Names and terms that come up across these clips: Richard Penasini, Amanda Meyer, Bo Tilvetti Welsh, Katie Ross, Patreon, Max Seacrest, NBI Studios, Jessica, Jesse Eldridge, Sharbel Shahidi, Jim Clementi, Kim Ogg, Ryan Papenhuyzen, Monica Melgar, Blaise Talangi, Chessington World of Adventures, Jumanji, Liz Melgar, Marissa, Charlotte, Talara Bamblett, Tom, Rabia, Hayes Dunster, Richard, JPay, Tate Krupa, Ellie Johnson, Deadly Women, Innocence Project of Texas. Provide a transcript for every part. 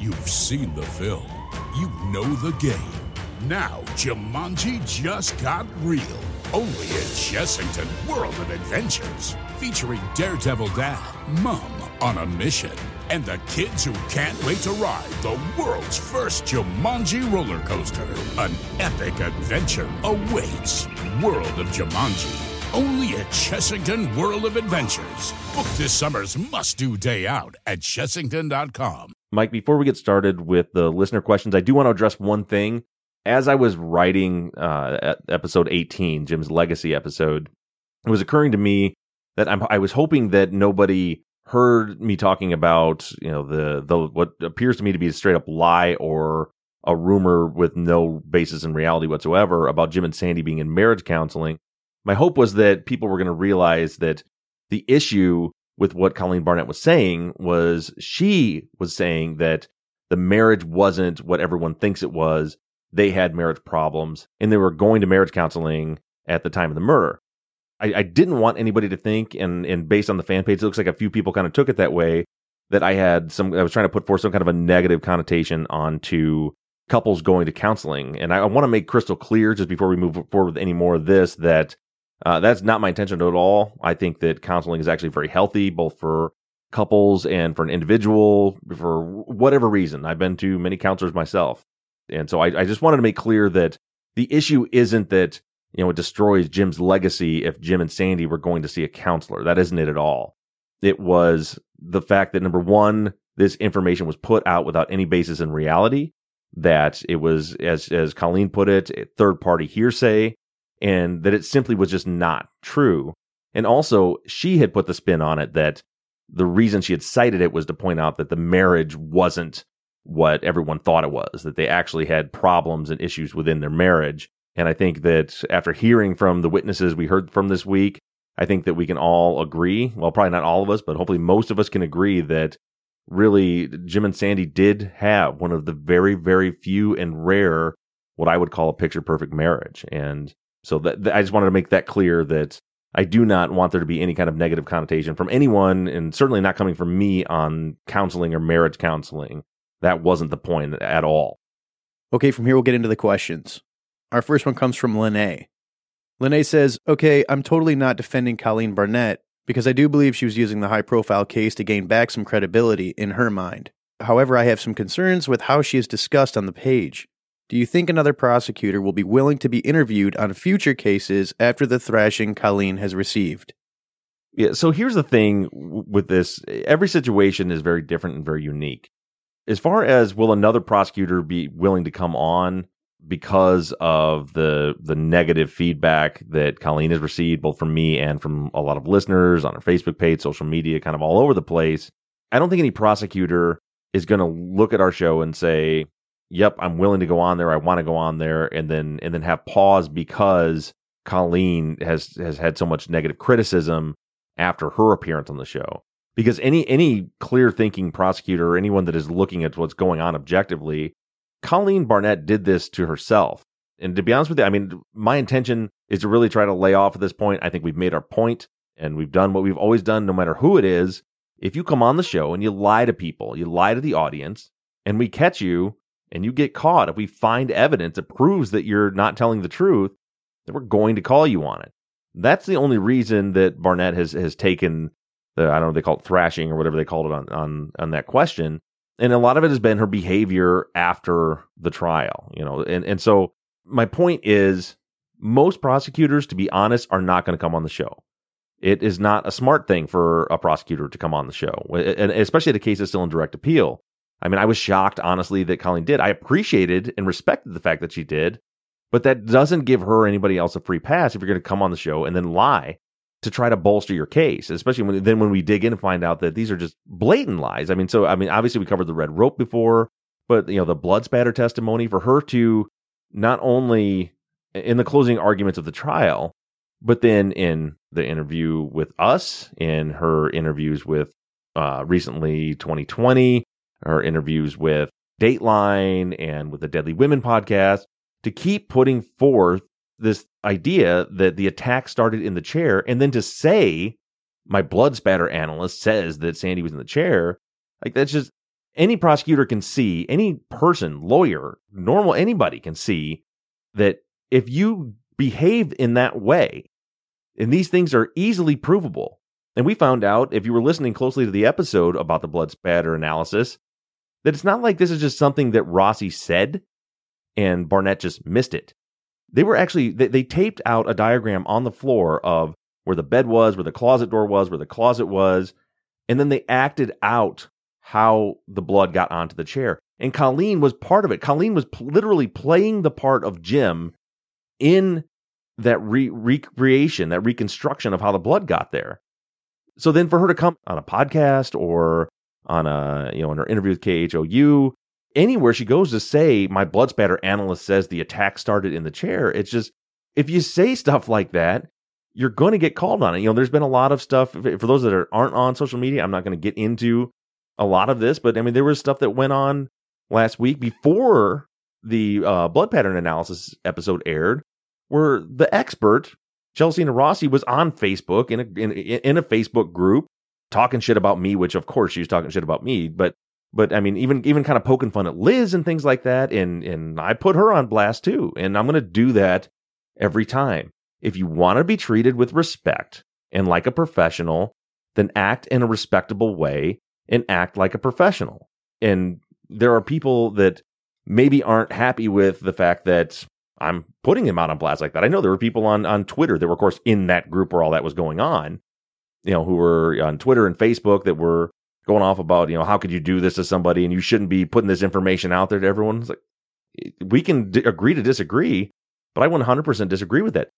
You've seen the film. You know the game. Now, Jumanji just got real. Only at Chessington World of Adventures. Featuring Daredevil Dad, Mom on a Mission, and the kids who can't wait to ride the world's first Jumanji roller coaster. An epic adventure awaits. World of Jumanji. Only at Chessington World of Adventures. Book this summer's must-do day out at Chessington.com. Mike, before we get started with the listener questions, I do want to address one thing. As I was writing episode 18, Jim's Legacy episode, it was occurring to me that I was hoping that nobody heard me talking about, you know, the what appears to me to be a straight up lie or a rumor with no basis in reality whatsoever about Jim and Sandy being in marriage counseling. My hope was that people were going to realize that the issue with what Colleen Barnett was saying was she was saying that the marriage wasn't what everyone thinks it was. They had marriage problems, and they were going to marriage counseling at the time of the murder. I didn't want anybody to think, and based on the fan page, it looks like a few people kind of took it that way, that I was trying to put forth some kind of a negative connotation onto couples going to counseling. And I want to make crystal clear, just before we move forward with any more of this, that that's not my intention at all. I think that counseling is actually very healthy, both for couples and for an individual, for whatever reason. I've been to many counselors myself. And so I just wanted to make clear that the issue isn't that, you know, it destroys Jim's legacy if Jim and Sandy were going to see a counselor. That isn't it at all. It was the fact that, number one, this information was put out without any basis in reality, that it was, as Colleen put it, third-party hearsay, and that it simply was just not true. And also, she had put the spin on it that the reason she had cited it was to point out that the marriage wasn't what everyone thought it was, that they actually had problems and issues within their marriage. And I think that after hearing from the witnesses we heard from this week, I think that we can all agree, well, probably not all of us, but hopefully most of us can agree that really Jim and Sandy did have one of the very, very few and rare, what I would call a picture-perfect marriage. And so that, I just wanted to make that clear, that I do not want there to be any kind of negative connotation from anyone, and certainly not coming from me, on counseling or marriage counseling. That wasn't the point at all. Okay, from here we'll get into the questions. Our first one comes from Linnea. Linnea says, okay, I'm totally not defending Colleen Barnett, because I do believe she was using the high-profile case to gain back some credibility in her mind. However, I have some concerns with how she is discussed on the page. Do you think another prosecutor will be willing to be interviewed on future cases after the thrashing Colleen has received? Yeah, so here's the thing with this. Every situation is very different and very unique. As far as will another prosecutor be willing to come on because of the negative feedback that Colleen has received, both from me and from a lot of listeners on her Facebook page, social media, kind of all over the place, I don't think any prosecutor is going to look at our show and say, yep, I'm willing to go on there, I want to go on there, and then have pause because Colleen has had so much negative criticism after her appearance on the show. Because any clear-thinking prosecutor or anyone that is looking at what's going on objectively, Colleen Barnett did this to herself. And to be honest with you, I mean, my intention is to really try to lay off at this point. I think we've made our point, and we've done what we've always done, no matter who it is. If you come on the show and you lie to people, you lie to the audience, and we catch you, and you get caught, if we find evidence that proves that you're not telling the truth, then we're going to call you on it. That's the only reason that Barnett has taken the, I don't know, they call it thrashing or whatever they called it on that question. And a lot of it has been her behavior after the trial, you know. And so my point is, most prosecutors, to be honest, are not going to come on the show. It is not a smart thing for a prosecutor to come on the show, and especially the case is still in direct appeal. I mean, I was shocked, honestly, that Colleen did. I appreciated and respected the fact that she did, but that doesn't give her or anybody else a free pass if you're going to come on the show and then lie to try to bolster your case, especially when we dig in and find out that these are just blatant lies. I mean, obviously we covered the red rope before, but, you know, the blood spatter testimony for her to not only in the closing arguments of the trial, but then in the interview with us, in her interviews with recently 2020, her interviews with Dateline and with the Deadly Women podcast, to keep putting forth this idea that the attack started in the chair, and then to say, my blood spatter analyst says that Sandy was in the chair. Like, that's just, any prosecutor can see, any person, lawyer, normal, anybody can see that if you behave in that way, and these things are easily provable. And we found out, if you were listening closely to the episode about the blood spatter analysis, that it's not like this is just something that Rossi said and Barnett just missed it. They were actually, they taped out a diagram on the floor of where the bed was, where the closet door was, where the closet was, and then they acted out how the blood got onto the chair. And Colleen was part of it. Colleen was literally playing the part of Jim in that recreation, that reconstruction of how the blood got there. So then for her to come on a podcast or on a, you know, in her interview with KHOU, anywhere she goes to say, my blood spatter analyst says the attack started in the chair. It's just, if you say stuff like that, you're going to get called on it. You know, there's been a lot of stuff for those that aren't on social media. I'm not going to get into a lot of this, but I mean, there was stuff that went on last week before the blood pattern analysis episode aired, where the expert Celestina Rossi was on Facebook in a Facebook group talking shit about me, which of course she was talking shit about me, but I mean, even kind of poking fun at Liz and things like that. And I put her on blast too. And I'm going to do that every time. If you want to be treated with respect and like a professional, then act in a respectable way and act like a professional. And there are people that maybe aren't happy with the fact that I'm putting them out on blast like that. I know there were people on Twitter that were, of course, in that group where all that was going on, you know, who were on Twitter and Facebook that were going off about, you know, how could you do this to somebody and you shouldn't be putting this information out there to everyone. It's like, we can agree to disagree, but I 100% disagree with that.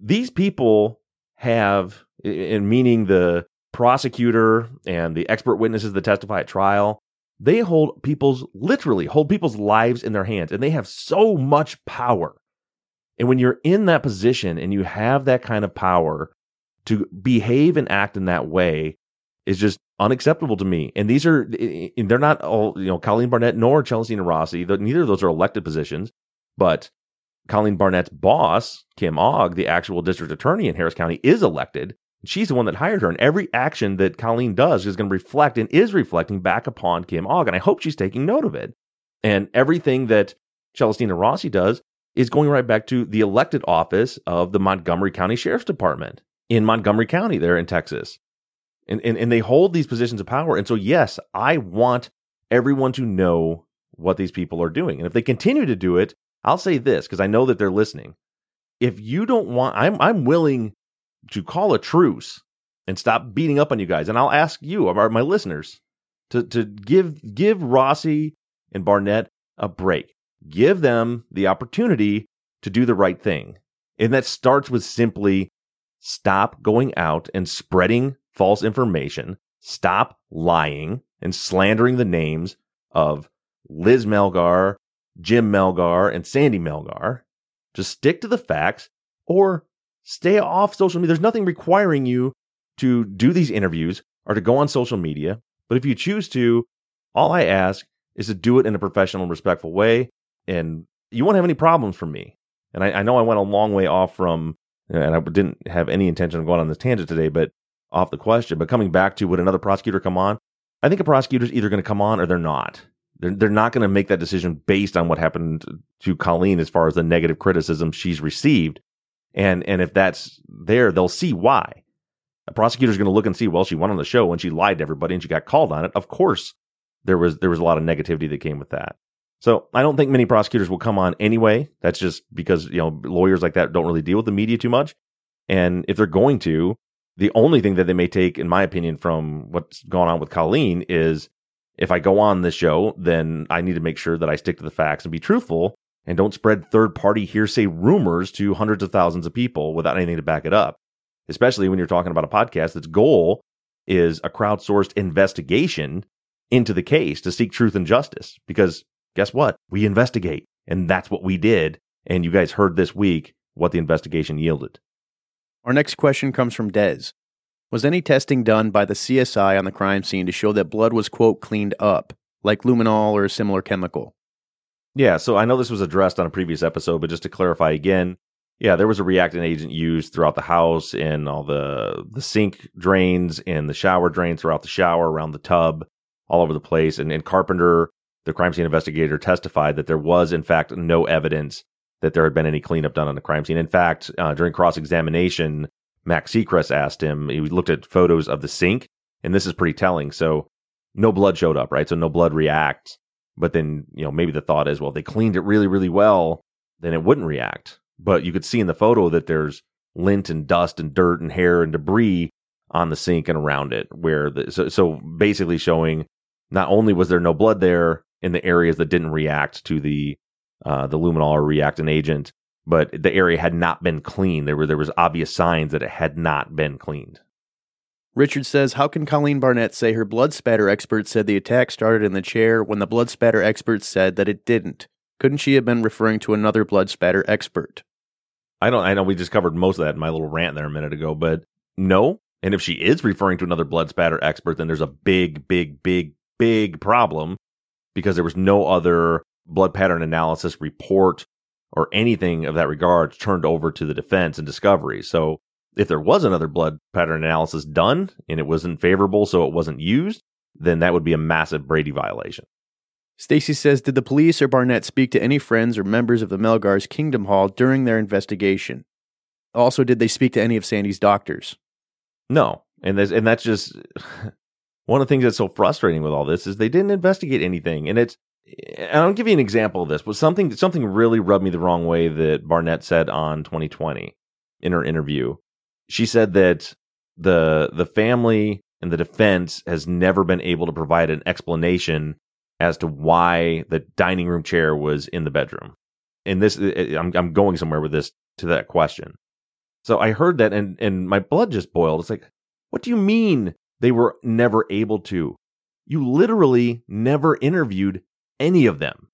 These people have, and meaning the prosecutor and the expert witnesses that testify at trial, they hold people's lives in their hands, and they have so much power. And when you're in that position and you have that kind of power, to behave and act in that way is just unacceptable to me. And they're not all, you know, Colleen Barnett nor Celestina Rossi, neither of those are elected positions, but Colleen Barnett's boss, Kim Ogg, the actual district attorney in Harris County, is elected. She's the one that hired her, and every action that Colleen does is going to reflect and is reflecting back upon Kim Ogg, and I hope she's taking note of it. And everything that Celestina Rossi does is going right back to the elected office of the Montgomery County Sheriff's Department in Montgomery County there in Texas. And they hold these positions of power. And so, yes, I want everyone to know what these people are doing. And if they continue to do it, I'll say this, because I know that they're listening. If you don't want, I'm willing to call a truce and stop beating up on you guys. And I'll ask you, my listeners, to give Rossi and Barnett a break. Give them the opportunity to do the right thing. And that starts with simply stop going out and spreading false information. Stop lying and slandering the names of Liz Melgar, Jim Melgar, and Sandy Melgar. Just stick to the facts, or Stay off social media. There's nothing requiring you to do these interviews or to go on social media. But if you choose to, all I ask is to do it in a professional and respectful way. And you won't have any problems from me. And I know I went a long way off from, and I didn't have any intention of going on this tangent today, but off the question. But coming back to, would another prosecutor come on? I think a prosecutor's either going to come on or they're not. They're not going to make that decision based on what happened to Colleen as far as the negative criticism she's received. And if that's there, they'll see why. A prosecutor's going to look and see, well, she went on the show and she lied to everybody and she got called on it. Of course, there was a lot of negativity that came with that. So I don't think many prosecutors will come on anyway. That's just because, you know, lawyers like that don't really deal with the media too much. And if they're going to, the only thing that they may take, in my opinion, from what's going on with Colleen is, if I go on this show, then I need to make sure that I stick to the facts and be truthful and don't spread third-party hearsay rumors to hundreds of thousands of people without anything to back it up, especially when you're talking about a podcast that's goal is a crowdsourced investigation into the case to seek truth and justice. Because guess what? We investigate, and that's what we did. And you guys heard this week what the investigation yielded. Our next question comes from Dez. Was any testing done by the CSI on the crime scene to show that blood was, quote, cleaned up, like luminol or a similar chemical? Yeah, so I know this was addressed on a previous episode, but just to clarify again, yeah, there was a reactant agent used throughout the house and all the sink drains and the shower drains throughout the shower, around the tub, all over the place. And Carpenter, the crime scene investigator, testified that there was, in fact, no evidence that there had been any cleanup done on the crime scene. In fact, during cross-examination, Max Seacrest asked him, he looked at photos of the sink, and this is pretty telling. So no blood showed up, right? So no blood reacts. But then, you know, maybe the thought is, well, if they cleaned it really, really well, then it wouldn't react. But you could see in the photo that there's lint and dust and dirt and hair and debris on the sink and around it. So basically showing not only was there no blood there in the areas that didn't react to the luminol or reactant agent, but the area had not been cleaned. There was obvious signs that it had not been cleaned. Richard says, how can Colleen Barnett say her blood spatter expert said the attack started in the chair when the blood spatter expert said that it didn't? Couldn't she have been referring to another blood spatter expert? I know we just covered most of that in my little rant there a minute ago, but no. And if she is referring to another blood spatter expert, then there's a big, big, big, big problem because there was no other blood pattern analysis report or anything of that regard turned over to the defense and discovery. So if there was another blood pattern analysis done and it wasn't favorable, so it wasn't used, then that would be a massive Brady violation. Stacy says, did the police or Barnett speak to any friends or members of the Melgar's Kingdom Hall during their investigation? Also, did they speak to any of Sandy's doctors? No. And that's just one of the things that's so frustrating with all this is they didn't investigate anything. And I'll give you an example of this, but something really rubbed me the wrong way that Barnett said on 2020 in her interview. She said that the family and the defense has never been able to provide an explanation as to why the dining room chair was in the bedroom. And this, I'm going somewhere with this to that question. So I heard that and my blood just boiled. It's like, what do you mean they were never able to? You literally never interviewed any of them.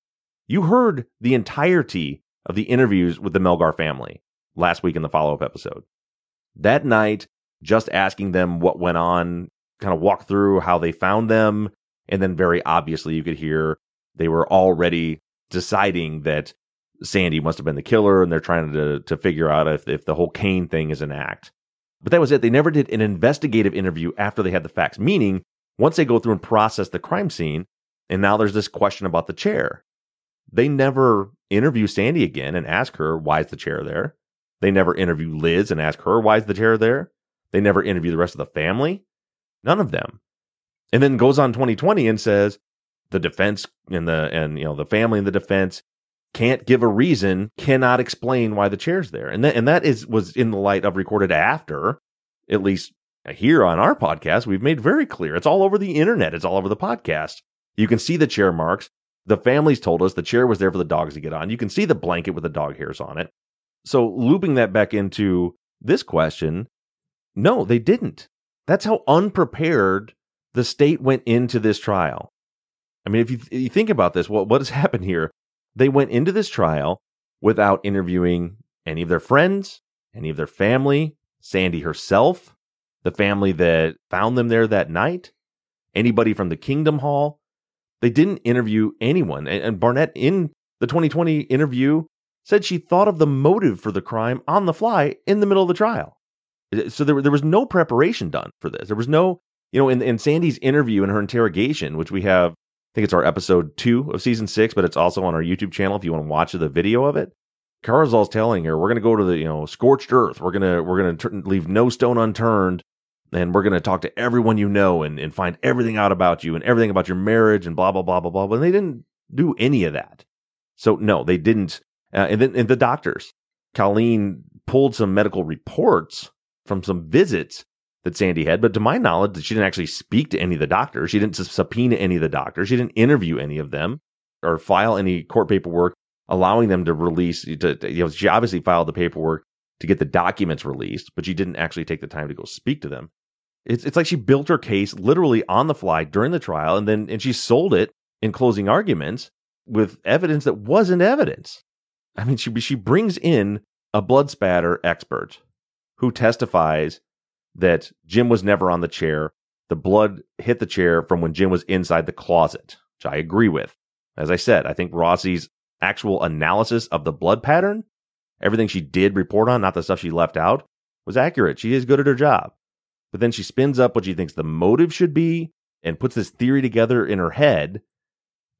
You heard the entirety of the interviews with the Melgar family last week in the follow-up episode. That night, just asking them what went on, kind of walk through how they found them, and then very obviously you could hear they were already deciding that Sandy must have been the killer, and they're trying to figure out if the whole Kane thing is an act. But that was it. They never did an investigative interview after they had the facts, meaning once they go through and process the crime scene, and now there's this question about the chair. They never interview Sandy again and ask her, why is the chair there? They never interview Liz and ask her, why is the chair there? They never interview the rest of the family. None of them. And then goes on 2020 and says, the defense and the family and the defense can't give a reason, cannot explain why the chair's there. And that was in the light of recorded after, at least here on our podcast, we've made very clear. It's all over the internet. It's all over the podcast. You can see the chair marks. The families told us the chair was there for the dogs to get on. You can see the blanket with the dog hairs on it. So looping that back into this question, no, they didn't. That's how unprepared the state went into this trial. I mean, if you think about this, what has happened here? They went into this trial without interviewing any of their friends, any of their family, Sandy herself, the family that found them there that night, anybody from the Kingdom Hall. They didn't interview anyone. And Barnett, in the 2020 interview, said she thought of the motive for the crime on the fly in the middle of the trial. So there was no preparation done for this. There was no, in Sandy's interview and her interrogation, which we have, I think it's our episode 2 of season 6, but it's also on our YouTube channel if you want to watch the video of it. Carzal's telling her, we're going to go to the, scorched earth. We're going to leave no stone unturned. And we're going to talk to everyone and find everything out about you and everything about your marriage and blah, blah, blah, blah, blah. But they didn't do any of that. So, no, they didn't. And then the doctors. Colleen pulled some medical reports from some visits that Sandy had. But to my knowledge, that she didn't actually speak to any of the doctors. She didn't subpoena any of the doctors. She didn't interview any of them or file any court paperwork allowing them to release. She obviously filed the paperwork to get the documents released, but she didn't actually take the time to go speak to them. It's like she built her case literally on the fly during the trial, and she sold it in closing arguments with evidence that wasn't evidence. I mean, she brings in a blood spatter expert who testifies that Jim was never on the chair. The blood hit the chair from when Jim was inside the closet, which I agree with. As I said, I think Rossi's actual analysis of the blood pattern, everything she did report on, not the stuff she left out, was accurate. She is good at her job. But then she spins up what she thinks the motive should be and puts this theory together in her head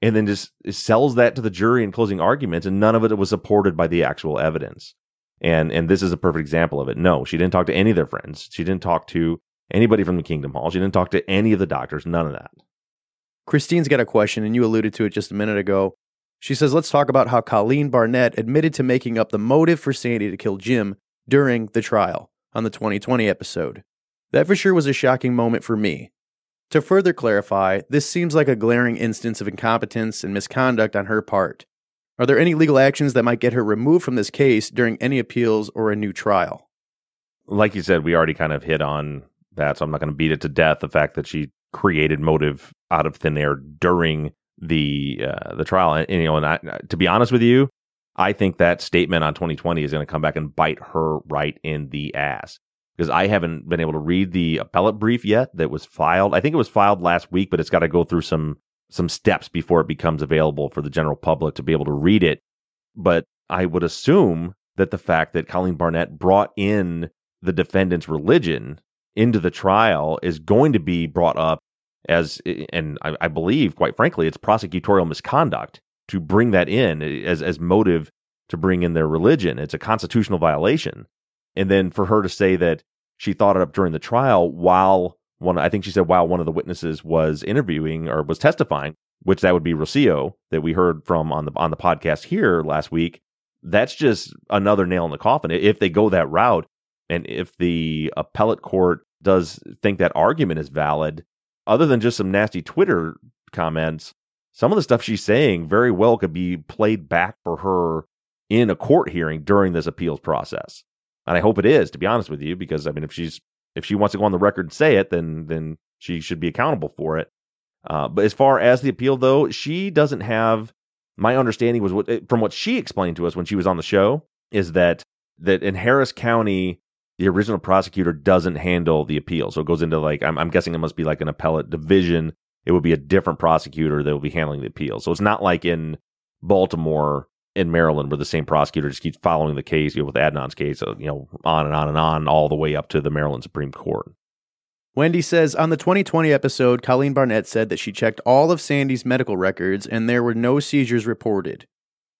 and then just sells that to the jury in closing arguments, and none of it was supported by the actual evidence. And this is a perfect example of it. No, she didn't talk to any of their friends. She didn't talk to anybody from the Kingdom Hall. She didn't talk to any of the doctors, none of that. Christine's got a question, and you alluded to it just a minute ago. She says, let's talk about how Colleen Barnett admitted to making up the motive for Sandy to kill Jim during the trial on the 2020 episode. That for sure was a shocking moment for me. To further clarify, this seems like a glaring instance of incompetence and misconduct on her part. Are there any legal actions that might get her removed from this case during any appeals or a new trial? Like you said, we already kind of hit on that, so I'm not going to beat it to death, the fact that she created motive out of thin air during the trial. And I, to be honest with you, I think that statement on 2020 is going to come back and bite her right in the ass. Because I haven't been able to read the appellate brief yet that was filed. I think it was filed last week, but it's got to go through some steps before it becomes available for the general public to be able to read it. But I would assume that the fact that Colleen Barnett brought in the defendant's religion into the trial is going to be brought up as, and I believe, quite frankly, it's prosecutorial misconduct to bring that in as motive to bring in their religion. It's a constitutional violation. And then for her to say that she thought it up during the trial while one of the witnesses was interviewing or was testifying, which that would be Rocio that we heard from on the podcast here last week. That's just another nail in the coffin. If they go that route, and if the appellate court does think that argument is valid, other than just some nasty Twitter comments, some of the stuff she's saying very well could be played back for her in a court hearing during this appeals process. And I hope it is, to be honest with you, because, I mean, if she wants to go on the record and say it, then she should be accountable for it. But as far as the appeal, though, she doesn't have, my understanding was from what she explained to us when she was on the show, is that in Harris County, the original prosecutor doesn't handle the appeal. So it goes into, like, I'm guessing it must be like an appellate division. It would be a different prosecutor that will be handling the appeal. So it's not like in Baltimore, in Maryland, where the same prosecutor just keeps following the case, with Adnan's case, on and on and on, all the way up to the Maryland Supreme Court. Wendy says, on the 2020 episode, Colleen Barnett said that she checked all of Sandy's medical records and there were no seizures reported.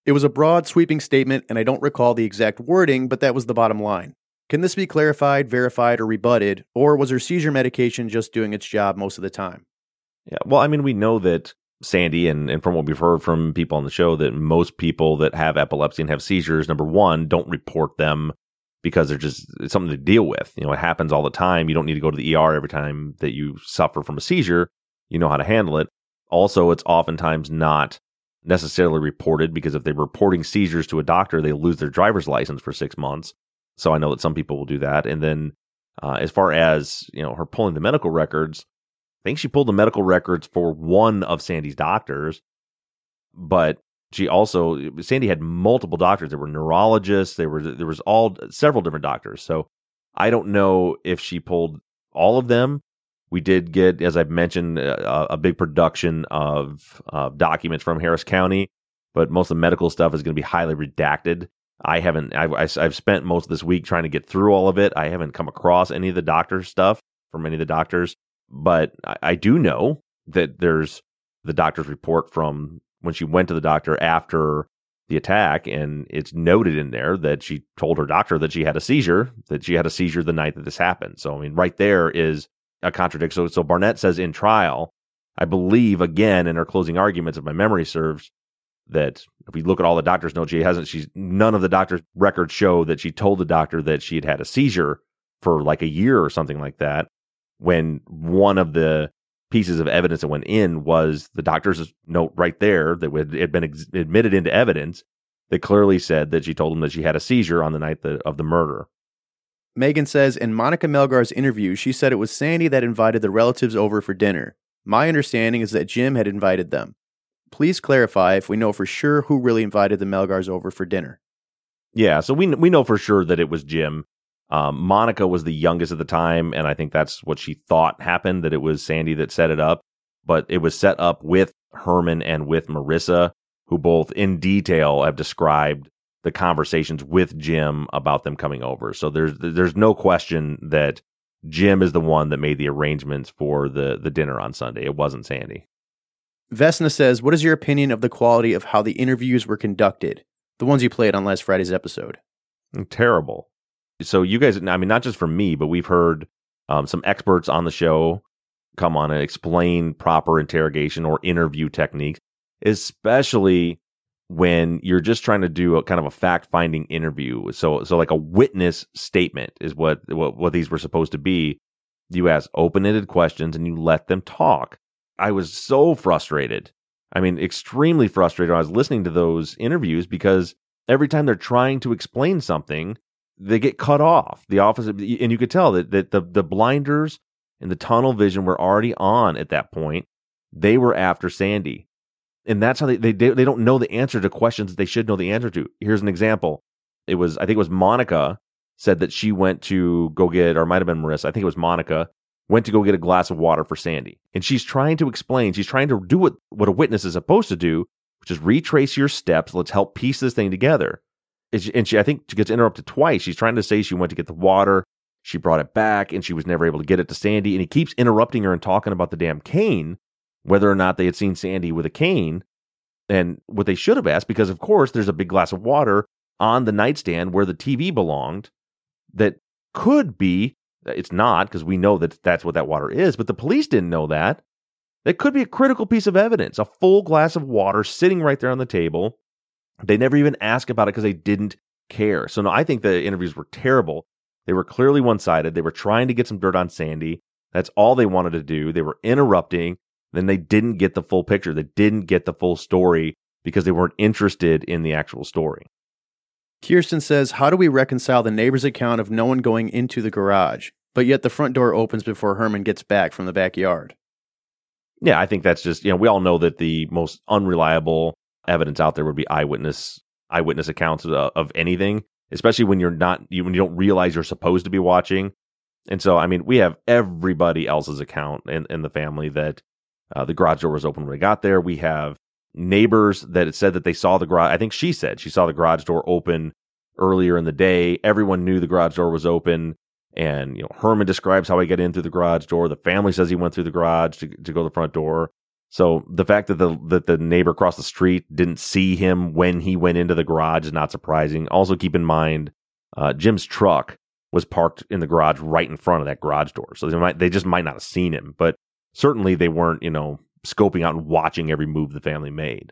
It was a broad, sweeping statement, and I don't recall the exact wording, but that was the bottom line. Can this be clarified, verified, or rebutted, or was her seizure medication just doing its job most of the time? Yeah, well, I mean, we know that Sandy, and from what we've heard from people on the show, that most people that have epilepsy and have seizures, number one, don't report them because they're just, it's something to deal with. It happens all the time. You don't need to go to the ER every time that you suffer from a seizure. You know how to handle it. Also, it's oftentimes not necessarily reported, because if they're reporting seizures to a doctor, they lose their driver's license for 6 months. So I know that some people will do that. And then as far as, her pulling the medical records, I think she pulled the medical records for one of Sandy's doctors, but She also, Sandy had multiple doctors. There were neurologists. There was all several different doctors. So I don't know if she pulled all of them. We did get, as I've mentioned, a big production of documents from Harris County, but most of the medical stuff is going to be highly redacted. I've spent most of this week trying to get through all of it. I haven't come across any of the doctor stuff from any of the doctors, but I do know that there's the doctor's report from when she went to the doctor after the attack, and it's noted in there that she told her doctor that she had a seizure, the night that this happened. So, I mean, right there is a contradiction. So Barnett says in trial, I believe, again, in her closing arguments, if my memory serves, that if we look at all the doctor's notes, none of the doctor's records show that she told the doctor that she had had a seizure for like a year or something like that, when one of the pieces of evidence that went in was the doctor's note right there that had been admitted into evidence that clearly said that she told him that she had a seizure on the night of the murder. Megan says in Monica Melgar's interview, she said it was Sandy that invited the relatives over for dinner. My understanding is that Jim had invited them. Please clarify if we know for sure who really invited the Melgars over for dinner. Yeah, so we know for sure that it was Jim. Monica was the youngest at the time, and I think that's what she thought happened, that it was Sandy that set it up. But it was set up with Herman and with Marissa, who both in detail have described the conversations with Jim about them coming over. So there's no question that Jim is the one that made the arrangements for the dinner on Sunday. It wasn't Sandy. Vesna says, what is your opinion of the quality of how the interviews were conducted? The ones you played on last Friday's episode. Terrible. So you guys, I mean, not just from me, but we've heard some experts on the show come on and explain proper interrogation or interview techniques, especially when you're just trying to do a kind of a fact-finding interview. So like a witness statement is what these were supposed to be. You ask open-ended questions and you let them talk. I was so frustrated. I mean, extremely frustrated. I was listening to those interviews because every time they're trying to explain something, they get cut off. The office, and you could tell that the blinders and the tunnel vision were already on at that point. They were after Sandy. And that's how they don't know the answer to questions that they should know the answer to. Here's an example. I think it was Monica said that she went to go get, or it might have been Marissa. I think it was Monica went to go get a glass of water for Sandy. And she's trying to explain. She's trying to do what a witness is supposed to do, which is retrace your steps. Let's help piece this thing together. And she, I think, she gets interrupted twice. She's trying to say she went to get the water. She brought it back, and she was never able to get it to Sandy. And he keeps interrupting her and talking about the damn cane, whether or not they had seen Sandy with a cane, and what they should have asked, because, of course, there's a big glass of water on the nightstand where the TV belonged that could be, it's not, because we know that that's what that water is, but the police didn't know that. That could be a critical piece of evidence, a full glass of water sitting right there on the table. They never even asked about it because they didn't care. So, no, I think the interviews were terrible. They were clearly one-sided. They were trying to get some dirt on Sandy. That's all they wanted to do. They were interrupting. Then they didn't get the full picture. They didn't get the full story because they weren't interested in the actual story. Kirsten says, how do we reconcile the neighbor's account of no one going into the garage, but yet the front door opens before Herman gets back from the backyard? Yeah, I think that's just, we all know that the most unreliable evidence out there would be eyewitness accounts of anything, especially when when you don't realize you're supposed to be watching. And so, I mean, we have everybody else's account in the family that the garage door was open when we got there. We have neighbors that said that they saw the garage. I think she said she saw the garage door open earlier in the day. Everyone knew the garage door was open. And, Herman describes how he got in through the garage door. The family says he went through the garage to go to the front door. So the fact that the neighbor across the street didn't see him when he went into the garage is not surprising. Also, keep in mind, Jim's truck was parked in the garage right in front of that garage door. So they just might not have seen him. But certainly they weren't, scoping out and watching every move the family made.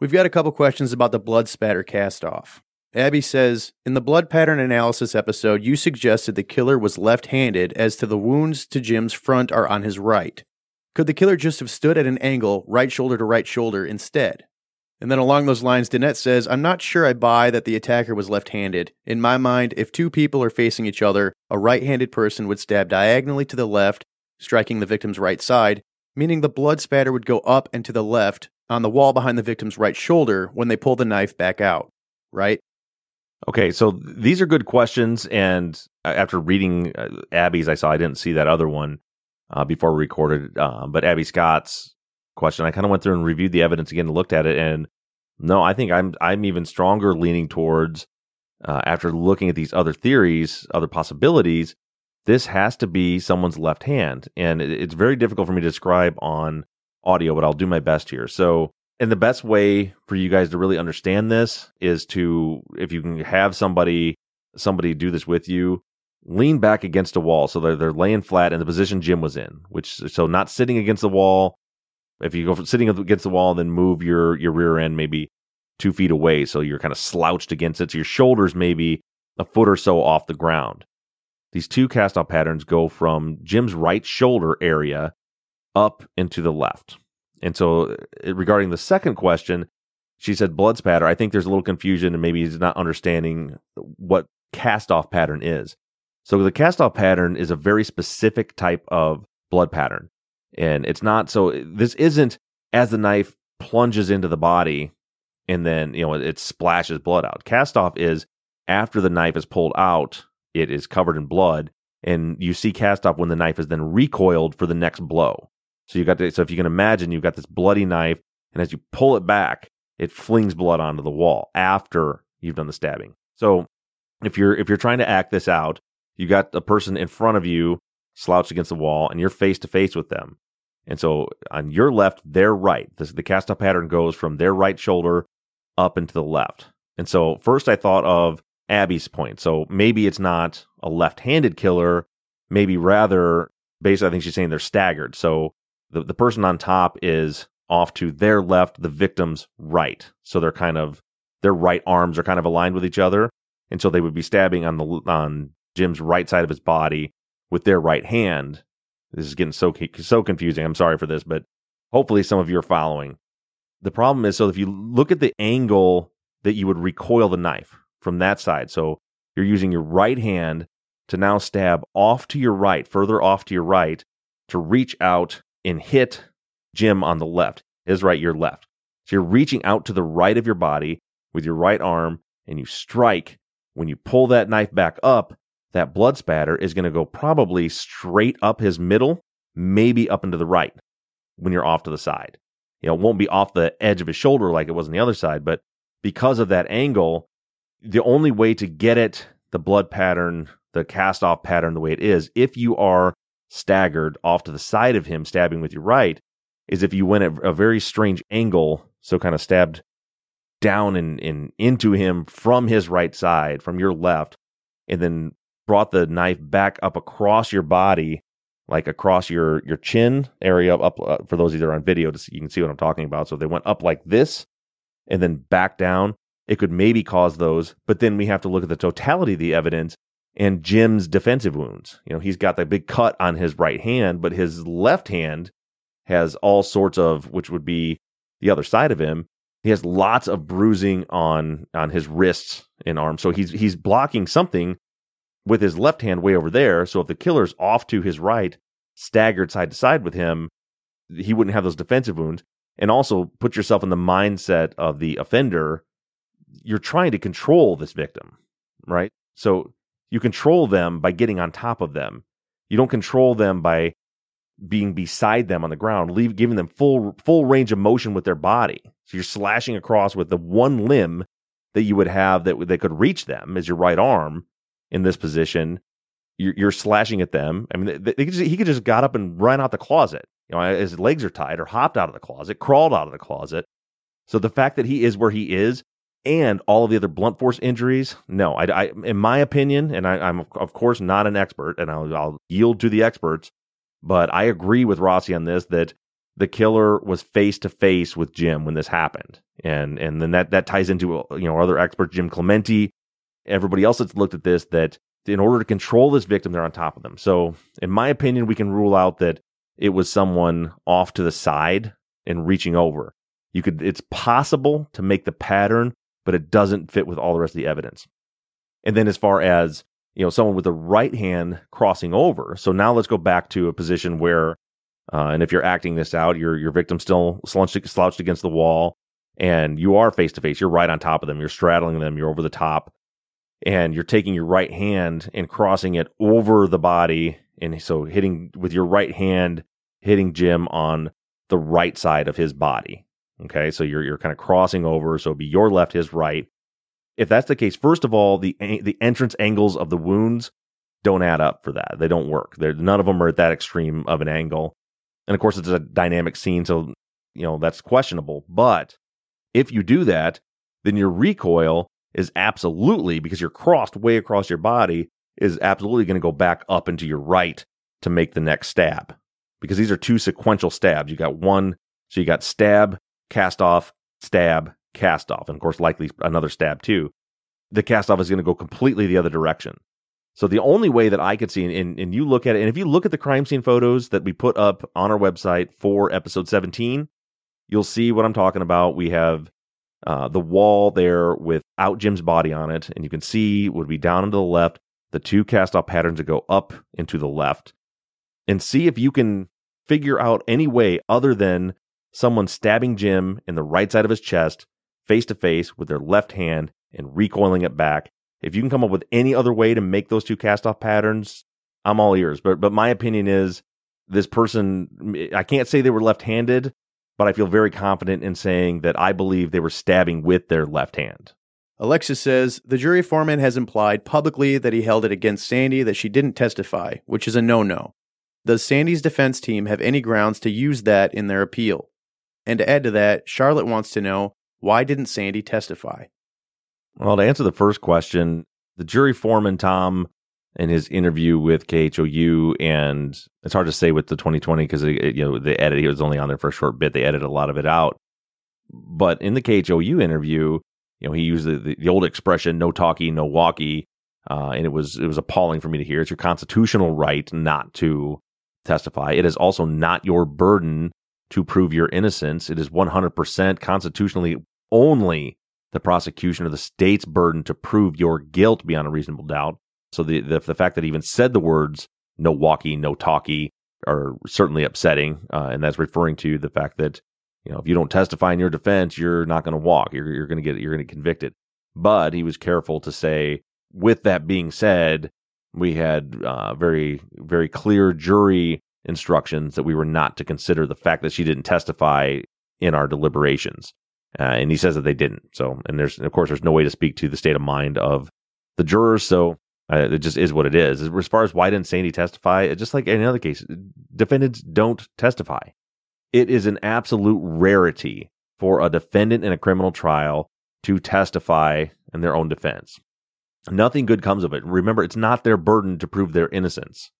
We've got a couple questions about the blood spatter cast off. Abby says, in the blood pattern analysis episode, you suggested the killer was left-handed as to the wounds to Jim's front are on his right. Could the killer just have stood at an angle, right shoulder to right shoulder, instead? And then along those lines, Danette says, I'm not sure I buy that the attacker was left-handed. In my mind, if two people are facing each other, a right-handed person would stab diagonally to the left, striking the victim's right side, meaning the blood spatter would go up and to the left, on the wall behind the victim's right shoulder when they pull the knife back out, right? Okay, so these are good questions, and after reading Abby's, I didn't see that other one before we recorded, but Abby Scott's question, I kind of went through and reviewed the evidence again and looked at it, and no, I think I'm even stronger leaning towards, after looking at these other theories, other possibilities, this has to be someone's left hand, and it's very difficult for me to describe on audio, but I'll do my best here. So, and the best way for you guys to really understand this is to, if you can have somebody do this with you, lean back against a wall. So they're laying flat in the position Jim was in, which, so not sitting against the wall. If you go from sitting against the wall, then move your rear end maybe 2 feet away. So you're kind of slouched against it. So your shoulders maybe a foot or so off the ground. These two cast-off patterns go from Jim's right shoulder area up into the left. And so regarding the second question, she said blood spatter. I think there's a little confusion and maybe he's not understanding what cast-off pattern is. So the cast-off pattern is a very specific type of blood pattern. And it's not, so this isn't as the knife plunges into the body and then, you know, it splashes blood out. Cast-off is after the knife is pulled out, it is covered in blood, and you see cast-off when the knife is then recoiled for the next blow. So you got to, so if you can imagine, you've got this bloody knife, and as you pull it back, it flings blood onto the wall after you've done the stabbing. So if you're trying to act this out, you got a person in front of you slouched against the wall, and you're face to face with them. And so on your left, their right. This, the cast-off pattern goes from their right shoulder up into the left. And so first I thought of Abby's point. So maybe it's not a left-handed killer. Maybe rather, basically I think she's saying they're staggered. So the person on top is off to their left, the victim's right. So they're kind of, their right arms are kind of aligned with each other. And so they would be stabbing on Jim's right side of his body with their right hand. This is getting so confusing. I'm sorry for this, but hopefully some of you are following. The problem is, so if you look at the angle that you would recoil the knife from that side. So you're using your right hand to now stab off to your right, further off to your right, to reach out and hit Jim on the left. His right, your left. So you're reaching out to the right of your body with your right arm, and you strike. When you pull that knife back up, that blood spatter is going to go probably straight up his middle, maybe up into the right when you're off to the side. You know, it won't be off the edge of his shoulder like it was on the other side, but because of that angle, the only way to get it, the blood pattern, the cast-off pattern the way it is, if you are staggered off to the side of him stabbing with your right, is if you went at a very strange angle, so kind of stabbed down and into him from his right side, from your left, and then brought the knife back up across your body, like across your chin area up, for those of you that are on video, you can see what I'm talking about. So they went up like this and then back down. It could maybe cause those, but then we have to look at the totality of the evidence and Jim's defensive wounds. You know, he's got that big cut on his right hand, but his left hand has all sorts of, which would be the other side of him. He has lots of bruising on his wrists and arms. So he's blocking something with his left hand way over there. So if the killer's off to his right, staggered side to side with him, he wouldn't have those defensive wounds. And also put yourself in the mindset of the offender. You're trying to control this victim, right? So you control them by getting on top of them. You don't control them by being beside them on the ground, giving them full range of motion with their body. So you're slashing across with the one limb that you would have that could reach them is your right arm in this position. You're slashing at them. I mean, he could just got up and run out the closet. You know, his legs are tied, or hopped out of the closet, crawled out of the closet. So the fact that he is where he is, and all of the other blunt force injuries, no, I in my opinion, and I'm of course not an expert, and I'll yield to the experts, but I agree with Rossi on this, that the killer was face to face with Jim when this happened, and then that ties into, you know, other experts, Jim Clementi, everybody else that's looked at this, that in order to control this victim, they're on top of them. So in my opinion, we can rule out that it was someone off to the side and reaching over. It's possible to make the pattern, but it doesn't fit with all the rest of the evidence. And then as far as, you know, someone with the right hand crossing over. So now let's go back to a position where And if you're acting this out, your victim's still slouched against the wall, and you are face to face. You're right on top of them. You're straddling them. You're over the top, and you're taking your right hand and crossing it over the body, and so hitting with your right hand, hitting Jim on the right side of his body. Okay, so you're kind of crossing over, so it'd be your left, his right. If that's the case, first of all, the entrance angles of the wounds don't add up for that. They don't work. None of them are at that extreme of an angle. And of course, it's a dynamic scene, so that's questionable. But if you do that, then your recoil is absolutely, because you're crossed way across your body, is absolutely going to go back up into your right to make the next stab. Because these are two sequential stabs. You got one, so you got stab, cast off, stab, cast off, and of course, likely another stab too. The cast off is going to go completely the other direction. So the only way that I could see, and you look at it, and if you look at the crime scene photos that we put up on our website for episode 17, you'll see what I'm talking about. We have the wall there without Jim's body on it, and you can see would be down to the left, the two cast-off patterns that go up and to the left, and see if you can figure out any way other than someone stabbing Jim in the right side of his chest, face-to-face with their left hand and recoiling it back. If you can come up with any other way to make those two cast-off patterns, I'm all ears. But my opinion is this person, I can't say they were left-handed, but I feel very confident in saying that I believe they were stabbing with their left hand. Alexis says, the jury foreman has implied publicly that he held it against Sandy that she didn't testify, which is a no-no. Does Sandy's defense team have any grounds to use that in their appeal? And to add to that, Charlotte wants to know, why didn't Sandy testify? Well, to answer the first question, the jury foreman, Tom, in his interview with KHOU, and it's hard to say with the 2020 because the edit, he was only on there for a short bit. They edited a lot of it out. But in the KHOU interview, he used the old expression, no talkie, no walkie. And it was appalling for me to hear. It's your constitutional right not to testify. It is also not your burden to prove your innocence. It is 100% constitutionally only the prosecution or the state's burden to prove your guilt beyond a reasonable doubt. So the fact that he even said the words no walkie, no talkie are certainly upsetting. And that's referring to the fact that, if you don't testify in your defense, you're not going to walk. You're going to get convicted. But he was careful to say, with that being said, we had very, very clear jury instructions that we were not to consider the fact that she didn't testify in our deliberations. And he says that they didn't. So, and there's no way to speak to the state of mind of the jurors. So it just is what it is. As far as why didn't Sandy testify, it's just like any other case, defendants don't testify. It is an absolute rarity for a defendant in a criminal trial to testify in their own defense. Nothing good comes of it. Remember, it's not their burden to prove their innocence.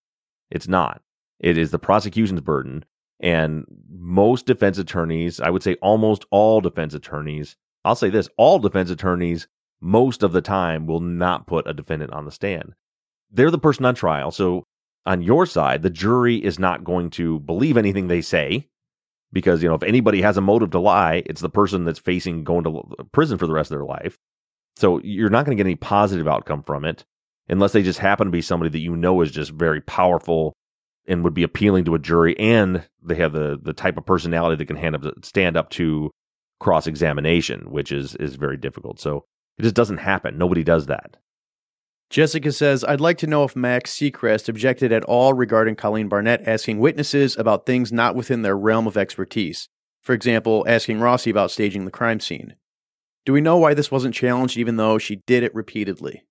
It's not. It is the prosecution's burden. And most defense attorneys, I would say almost all defense attorneys, I'll say this, all defense attorneys most of the time will not put a defendant on the stand. They're the person on trial. So on your side, the jury is not going to believe anything they say because, if anybody has a motive to lie, it's the person that's facing going to prison for the rest of their life. So you're not going to get any positive outcome from it unless they just happen to be somebody that is just very powerful and would be appealing to a jury, and they have the type of personality that can stand up to cross-examination, which is very difficult. So it just doesn't happen. Nobody does that. Jessica says, I'd like to know if Max Seacrest objected at all regarding Colleen Barnett asking witnesses about things not within their realm of expertise. For example, asking Rossi about staging the crime scene. Do we know why this wasn't challenged even though she did it repeatedly?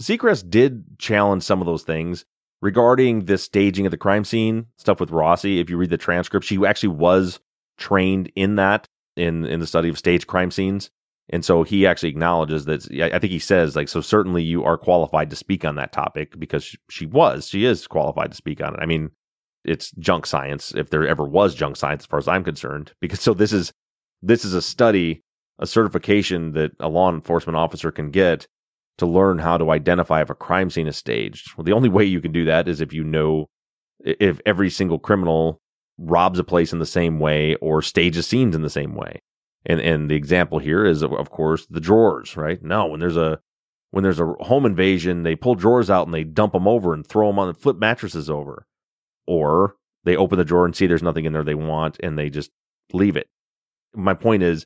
Seacrest did challenge some of those things. Regarding the staging of the crime scene, stuff with Rossi, if you read the transcript, she actually was trained in that, in the study of staged crime scenes. And so he actually acknowledges that, I think he says, so certainly you are qualified to speak on that topic because she is qualified to speak on it. I mean, it's junk science, if there ever was junk science, as far as I'm concerned, because so this is a study, a certification that a law enforcement officer can get to learn how to identify if a crime scene is staged. Well, the only way you can do that is if every single criminal robs a place in the same way or stages scenes in the same way. And the example here is, of course, the drawers, right? No, when there's a home invasion, they pull drawers out and they dump them over and throw them on and flip mattresses over. Or They open the drawer and see there's nothing in there they want, and they just leave it. My point is,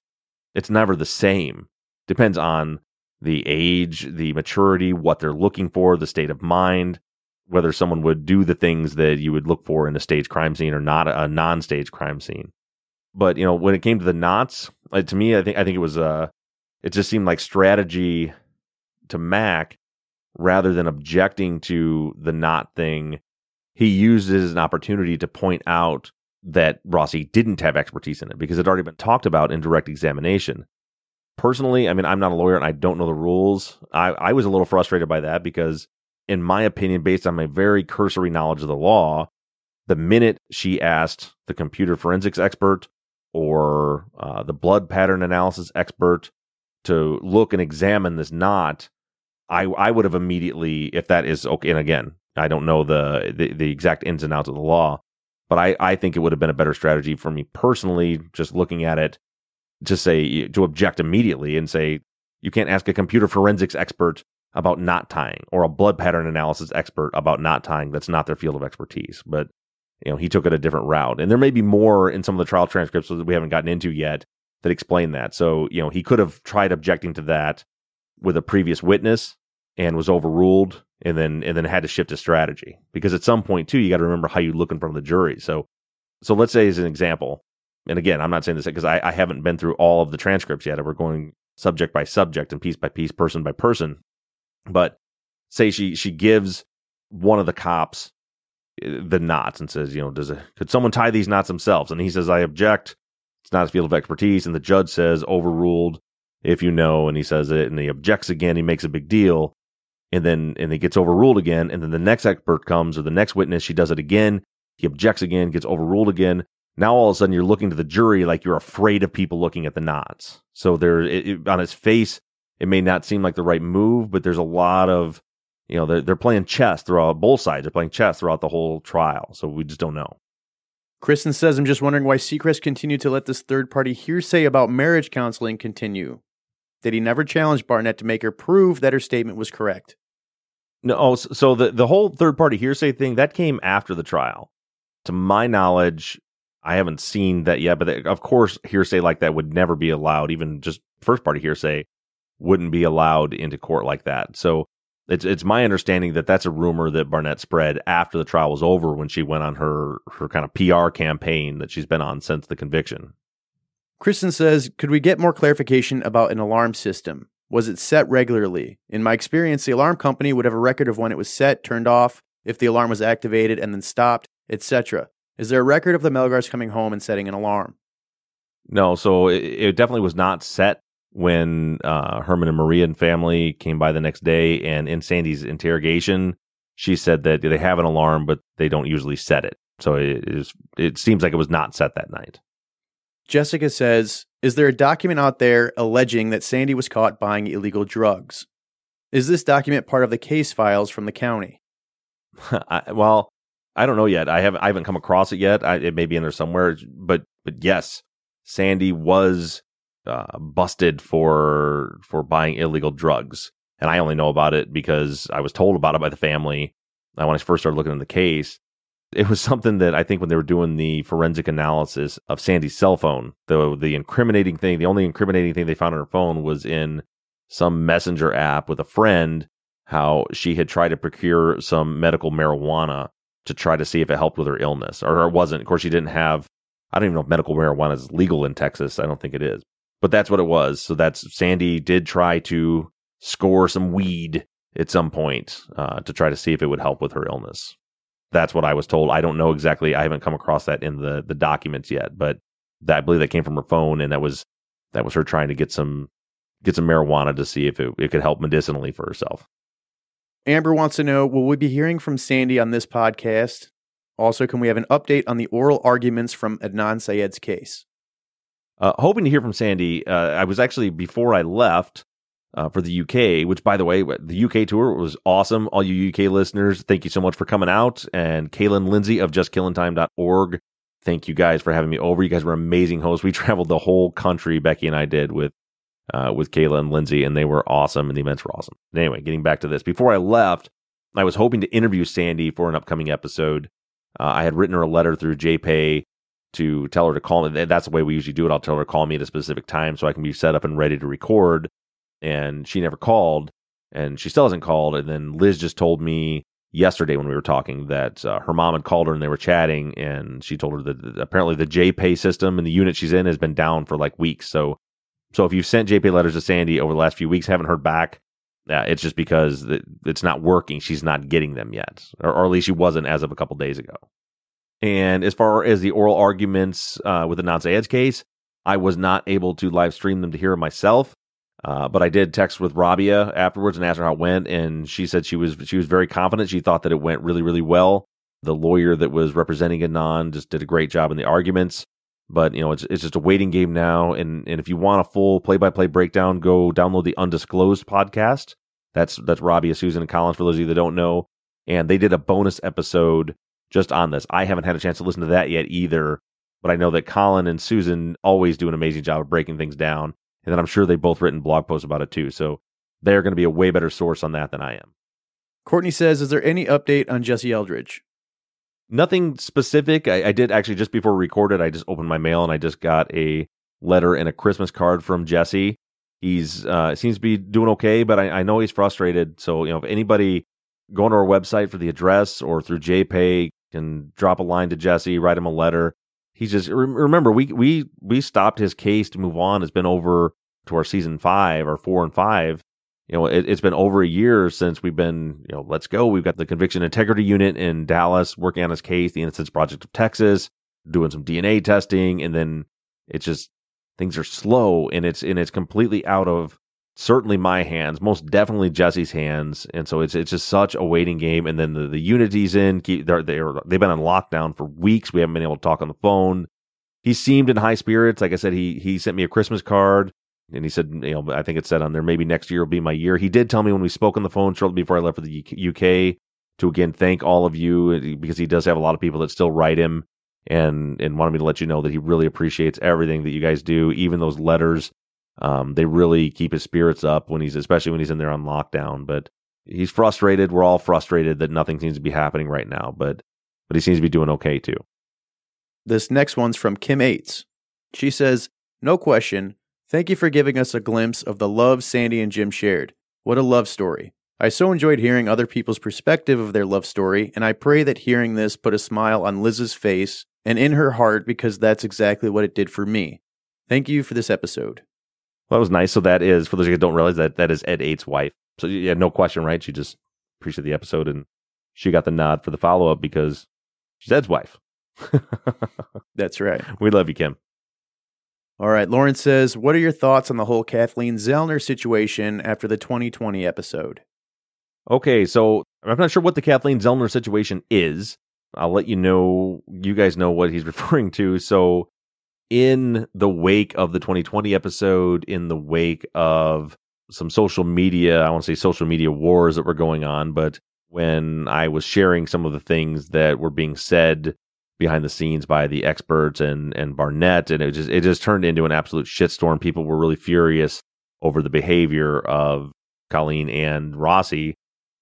it's never the same. Depends on the age, the maturity, what they're looking for, the state of mind, whether someone would do the things that you would look for in a staged crime scene or not a non-staged crime scene. But, you know, when it came to the knots, to me, I think it was it just seemed like strategy to Mac rather than objecting to the knot thing. He used it as an opportunity to point out that Rossi didn't have expertise in it because it had already been talked about in direct examination. Personally, I mean, I'm not a lawyer and I don't know the rules. I was a little frustrated by that because, in my opinion, based on my very cursory knowledge of the law, the minute she asked the computer forensics expert or the blood pattern analysis expert to look and examine this knot, I would have immediately, if that is okay, and again, I don't know the exact ins and outs of the law, but I think it would have been a better strategy for me personally, just looking at it, to object immediately and say, you can't ask a computer forensics expert about knot tying or a blood pattern analysis expert about knot tying. That's not their field of expertise. But, you know, he took it a different route. And there may be more in some of the trial transcripts that we haven't gotten into yet that explain that. So, you know, he could have tried objecting to that with a previous witness and was overruled, and then had to shift his strategy. Because at some point, too, you got to remember how you look in front of the jury. So let's say as an example, and again, I'm not saying this because I haven't been through all of the transcripts yet. We're going subject by subject and piece by piece, person by person. But say she gives one of the cops the knots and says, you know, could someone tie these knots themselves? And he says, I object. It's not his field of expertise. And the judge says, overruled, if you know. And he says it, and he objects again. He makes a big deal. And then it gets overruled again. And then the next expert comes, or the next witness, she does it again. He objects again, gets overruled again. Now all of a sudden you're looking to the jury like you're afraid of people looking at the knots. So on its face, it may not seem like the right move, but there's a lot of, you know, they're playing chess throughout, both sides. They're playing chess throughout the whole trial. So we just don't know. Kristen says, I'm just wondering why Seacrest continued to let this third-party hearsay about marriage counseling continue. That he never challenged Barnett to make her prove that her statement was correct. No, so the whole third-party hearsay thing, that came after the trial. To my knowledge, I haven't seen that yet, but of course, hearsay like that would never be allowed. Even just first-party hearsay wouldn't be allowed into court like that. So it's my understanding that that's a rumor that Barnett spread after the trial was over when she went on her kind of PR campaign that she's been on since the conviction. Kristen says, could we get more clarification about an alarm system? Was it set regularly? In my experience, the alarm company would have a record of when it was set, turned off, if the alarm was activated and then stopped, etc. Is there a record of the Melgars coming home and setting an alarm? No, so it definitely was not set when Herman and Maria and family came by the next day. And in Sandy's interrogation, she said that they have an alarm, but they don't usually set it. So it seems like it was not set that night. Jessica says, is there a document out there alleging that Sandy was caught buying illegal drugs? Is this document part of the case files from the county? Well, I don't know yet. I haven't come across it yet. It may be in there somewhere, but yes, Sandy was busted for buying illegal drugs. And I only know about it because I was told about it by the family when I first started looking at the case. It was something that I think when they were doing the forensic analysis of Sandy's cell phone, the only incriminating thing they found on her phone was in some messenger app with a friend, how she had tried to procure some medical marijuana to try to see if it helped with her illness, or it wasn't. Of course, she didn't have, I don't even know if medical marijuana is legal in Texas. I don't think it is, but that's what it was. So Sandy did try to score some weed at some point to try to see if it would help with her illness. That's what I was told. I don't know exactly. I haven't come across that in the documents yet, but I believe that came from her phone, and that was her trying to get some marijuana to see if it could help medicinally for herself. Amber wants to know, will we be hearing from Sandy on this podcast? Also, can we have an update on the oral arguments from Adnan Syed's case? Hoping to hear from Sandy. I was actually, before I left for the UK, which, by the way, the UK tour was awesome. All you UK listeners, thank you so much for coming out. And Kaylin Lindsay of justkillintime.org, thank you guys for having me over. You guys were amazing hosts. We traveled the whole country, Becky and I did, with Kayla and Lindsay, and they were awesome, and the events were awesome. Anyway, getting back to this. Before I left, I was hoping to interview Sandy for an upcoming episode. I had written her a letter through JPay to tell her to call me. That's the way we usually do it. I'll tell her to call me at a specific time so I can be set up and ready to record. And she never called, and she still hasn't called. And then Liz just told me yesterday when we were talking that her mom had called her and they were chatting, and she told her that apparently the JPay system in the unit she's in has been down for like weeks. So if you've sent JPay letters to Sandy over the last few weeks, haven't heard back, it's just because it's not working. She's not getting them yet, or at least she wasn't as of a couple days ago. And as far as the oral arguments with the Adnan Syed's case, I was not able to live stream them to hear myself, but I did text with Rabia afterwards and asked her how it went, and she said she was very confident. She thought that it went really, really well. The lawyer that was representing Adnan just did a great job in the arguments, but you know it's just a waiting game now. And if you want a full play-by-play breakdown, go download the Undisclosed podcast. That's Rabia, Susan, and Collins for those of you that don't know, and they did a bonus episode just on this. I haven't had a chance to listen to that yet either, but I know that Colin and Susan always do an amazing job of breaking things down, and then I'm sure they've both written blog posts about it too, so they're going to be a way better source on that than I am. Courtney says, is there any update on Jesse Eldridge? Nothing specific. I did actually, just before we recorded, I just opened my mail and I just got a letter and a Christmas card from Jesse. He's seems to be doing okay, but I know he's frustrated, so you know if anybody go to our website for the address or through JPay, and drop a line to Jesse, write him a letter. He's just, remember, we stopped his case to move on. It's been over to our season 5 or 4 and 5. You know, it's been over a year since we've been, you know, let's go. We've got the Conviction Integrity Unit in Dallas working on his case, the Innocence Project of Texas, doing some DNA testing. And then it's just, things are slow, and it's completely out of certainly my hands, most definitely Jesse's hands. And so it's just such a waiting game. And then the unity's in, they've been on lockdown for weeks. We haven't been able to talk on the phone. He seemed in high spirits. Like I said, he sent me a Christmas card, and he said, you know, I think it said on there, maybe next year will be my year. He did tell me when we spoke on the phone shortly before I left for the UK to again thank all of you, because he does have a lot of people that still write him and wanted me to let you know that he really appreciates everything that you guys do, even those letters. They really keep his spirits up especially when he's in there on lockdown, but he's frustrated. We're all frustrated that nothing seems to be happening right now, but he seems to be doing okay too. This next one's from Kim Aites. She says, no question. Thank you for giving us a glimpse of the love Sandy and Jim shared. What a love story. I so enjoyed hearing other people's perspective of their love story, and I pray that hearing this put a smile on Liz's face and in her heart, because that's exactly what it did for me. Thank you for this episode. Well, that was nice. So that is, for those of you who don't realize, that is Ed Aites' wife. So yeah, no question, right? She just appreciated the episode, and she got the nod for the follow-up because she's Ed's wife. That's right. We love you, Kim. All right. Lauren says, what are your thoughts on the whole Kathleen Zellner situation after the 2020 episode? Okay, so I'm not sure what the Kathleen Zellner situation is. I'll let you guys know what he's referring to. So in the wake of the 2020 episode, in the wake of some social media, I want to say social media wars that were going on, but when I was sharing some of the things that were being said behind the scenes by the experts and Barnett, and it just turned into an absolute shitstorm. People were really furious over the behavior of Colleen and Rossi,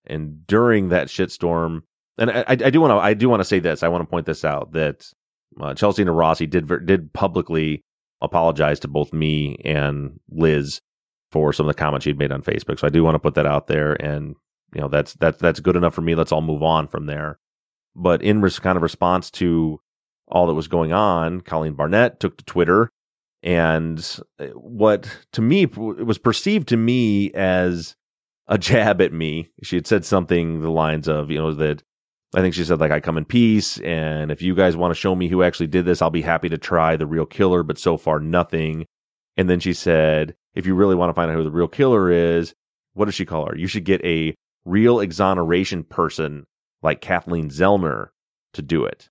and during that shitstorm, and I do want to say this, I want to point this out, that Celestina Rossi did publicly apologize to both me and Liz for some of the comments she'd made on Facebook. So I do want to put that out there, and you know that's good enough for me. Let's all move on from there. But in kind of response to all that was going on, Colleen Barnett took to Twitter, and what to me it was perceived to me as a jab at me. She had said something the lines of, you know, that I think she said, like, I come in peace, and if you guys want to show me who actually did this, I'll be happy to try the real killer, but so far nothing. And then she said, if you really want to find out who the real killer is, what does she call her? You should get a real exoneration person like Kathleen Zellner to do it.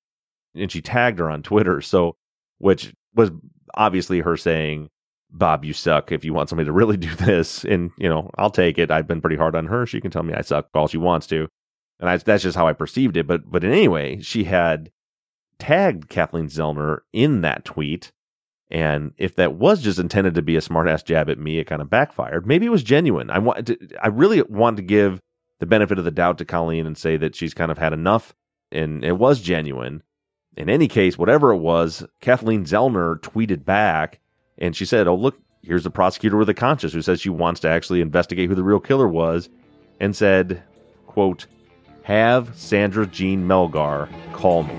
And she tagged her on Twitter, so, which was obviously her saying, Bob, you suck if you want somebody to really do this. And, you know, I'll take it. I've been pretty hard on her. She can tell me I suck all she wants to. And that's just how I perceived it. But in any way, she had tagged Kathleen Zellner in that tweet. And if that was just intended to be a smart-ass jab at me, it kind of backfired. Maybe it was genuine. I really wanted to give the benefit of the doubt to Colleen and say that she's kind of had enough and it was genuine. In any case, whatever it was, Kathleen Zellner tweeted back, and she said, oh, look, here's the prosecutor with a conscience who says she wants to actually investigate who the real killer was, and said, quote, have Sandra Jean Melgar call me.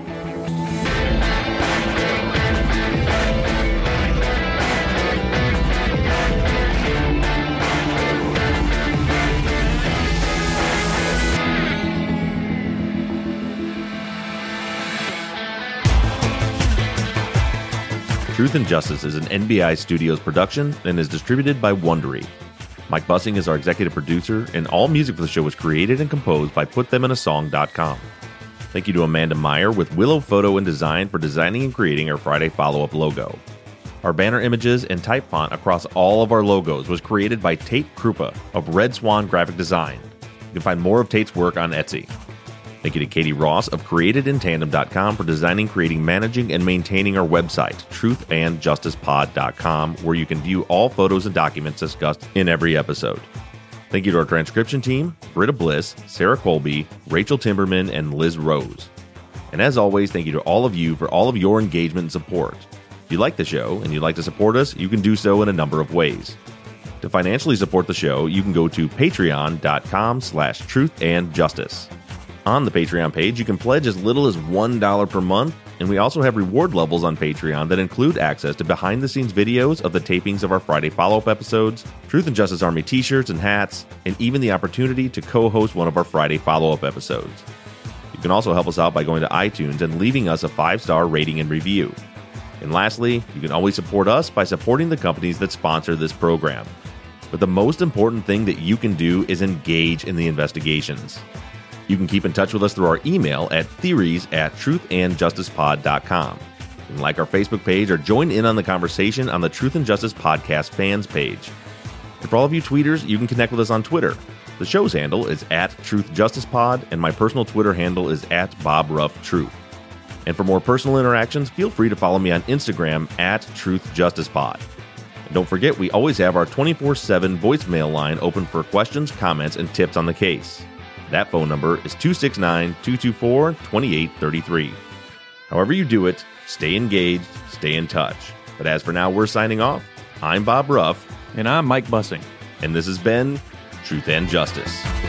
Truth and Justice is an NBI Studios production and is distributed by Wondery. Mike Bussing is our executive producer, and all music for the show was created and composed by PutThemInASong.com. Thank you to Amanda Meyer with Willow Photo and Design for designing and creating our Friday follow-up logo. Our banner images and type font across all of our logos was created by Tate Krupa of Red Swan Graphic Design. You can find more of Tate's work on Etsy. Thank you to Katie Ross of CreatedInTandem.com for designing, creating, managing, and maintaining our website, TruthAndJusticePod.com, where you can view all photos and documents discussed in every episode. Thank you to our transcription team, Britta Bliss, Sarah Colby, Rachel Timberman, and Liz Rose. And as always, thank you to all of you for all of your engagement and support. If you like the show and you'd like to support us, you can do so in a number of ways. To financially support the show, you can go to Patreon.com/TruthAndJustice. On the Patreon page, you can pledge as little as $1 per month, and we also have reward levels on Patreon that include access to behind-the-scenes videos of the tapings of our Friday follow-up episodes, Truth and Justice Army t-shirts and hats, and even the opportunity to co-host one of our Friday follow-up episodes. You can also help us out by going to iTunes and leaving us a 5-star rating and review. And lastly, you can always support us by supporting the companies that sponsor this program. But the most important thing that you can do is engage in the investigations. You can keep in touch with us through our email at theories@truthandjusticepod.com. And like our Facebook page or join in on the conversation on the Truth and Justice Podcast fans page. And for all of you tweeters, you can connect with us on Twitter. The show's handle is @TruthJusticePod, and my personal Twitter handle is @BobRuffTruth. And for more personal interactions, feel free to follow me on Instagram @TruthJusticePod. And don't forget, we always have our 24/7 voicemail line open for questions, comments, and tips on the case. That phone number is 269-224-2833. However you do it, stay engaged, stay in touch. But as for now, we're signing off. I'm Bob Ruff. And I'm Mike Bussing. And this has been Truth and Justice.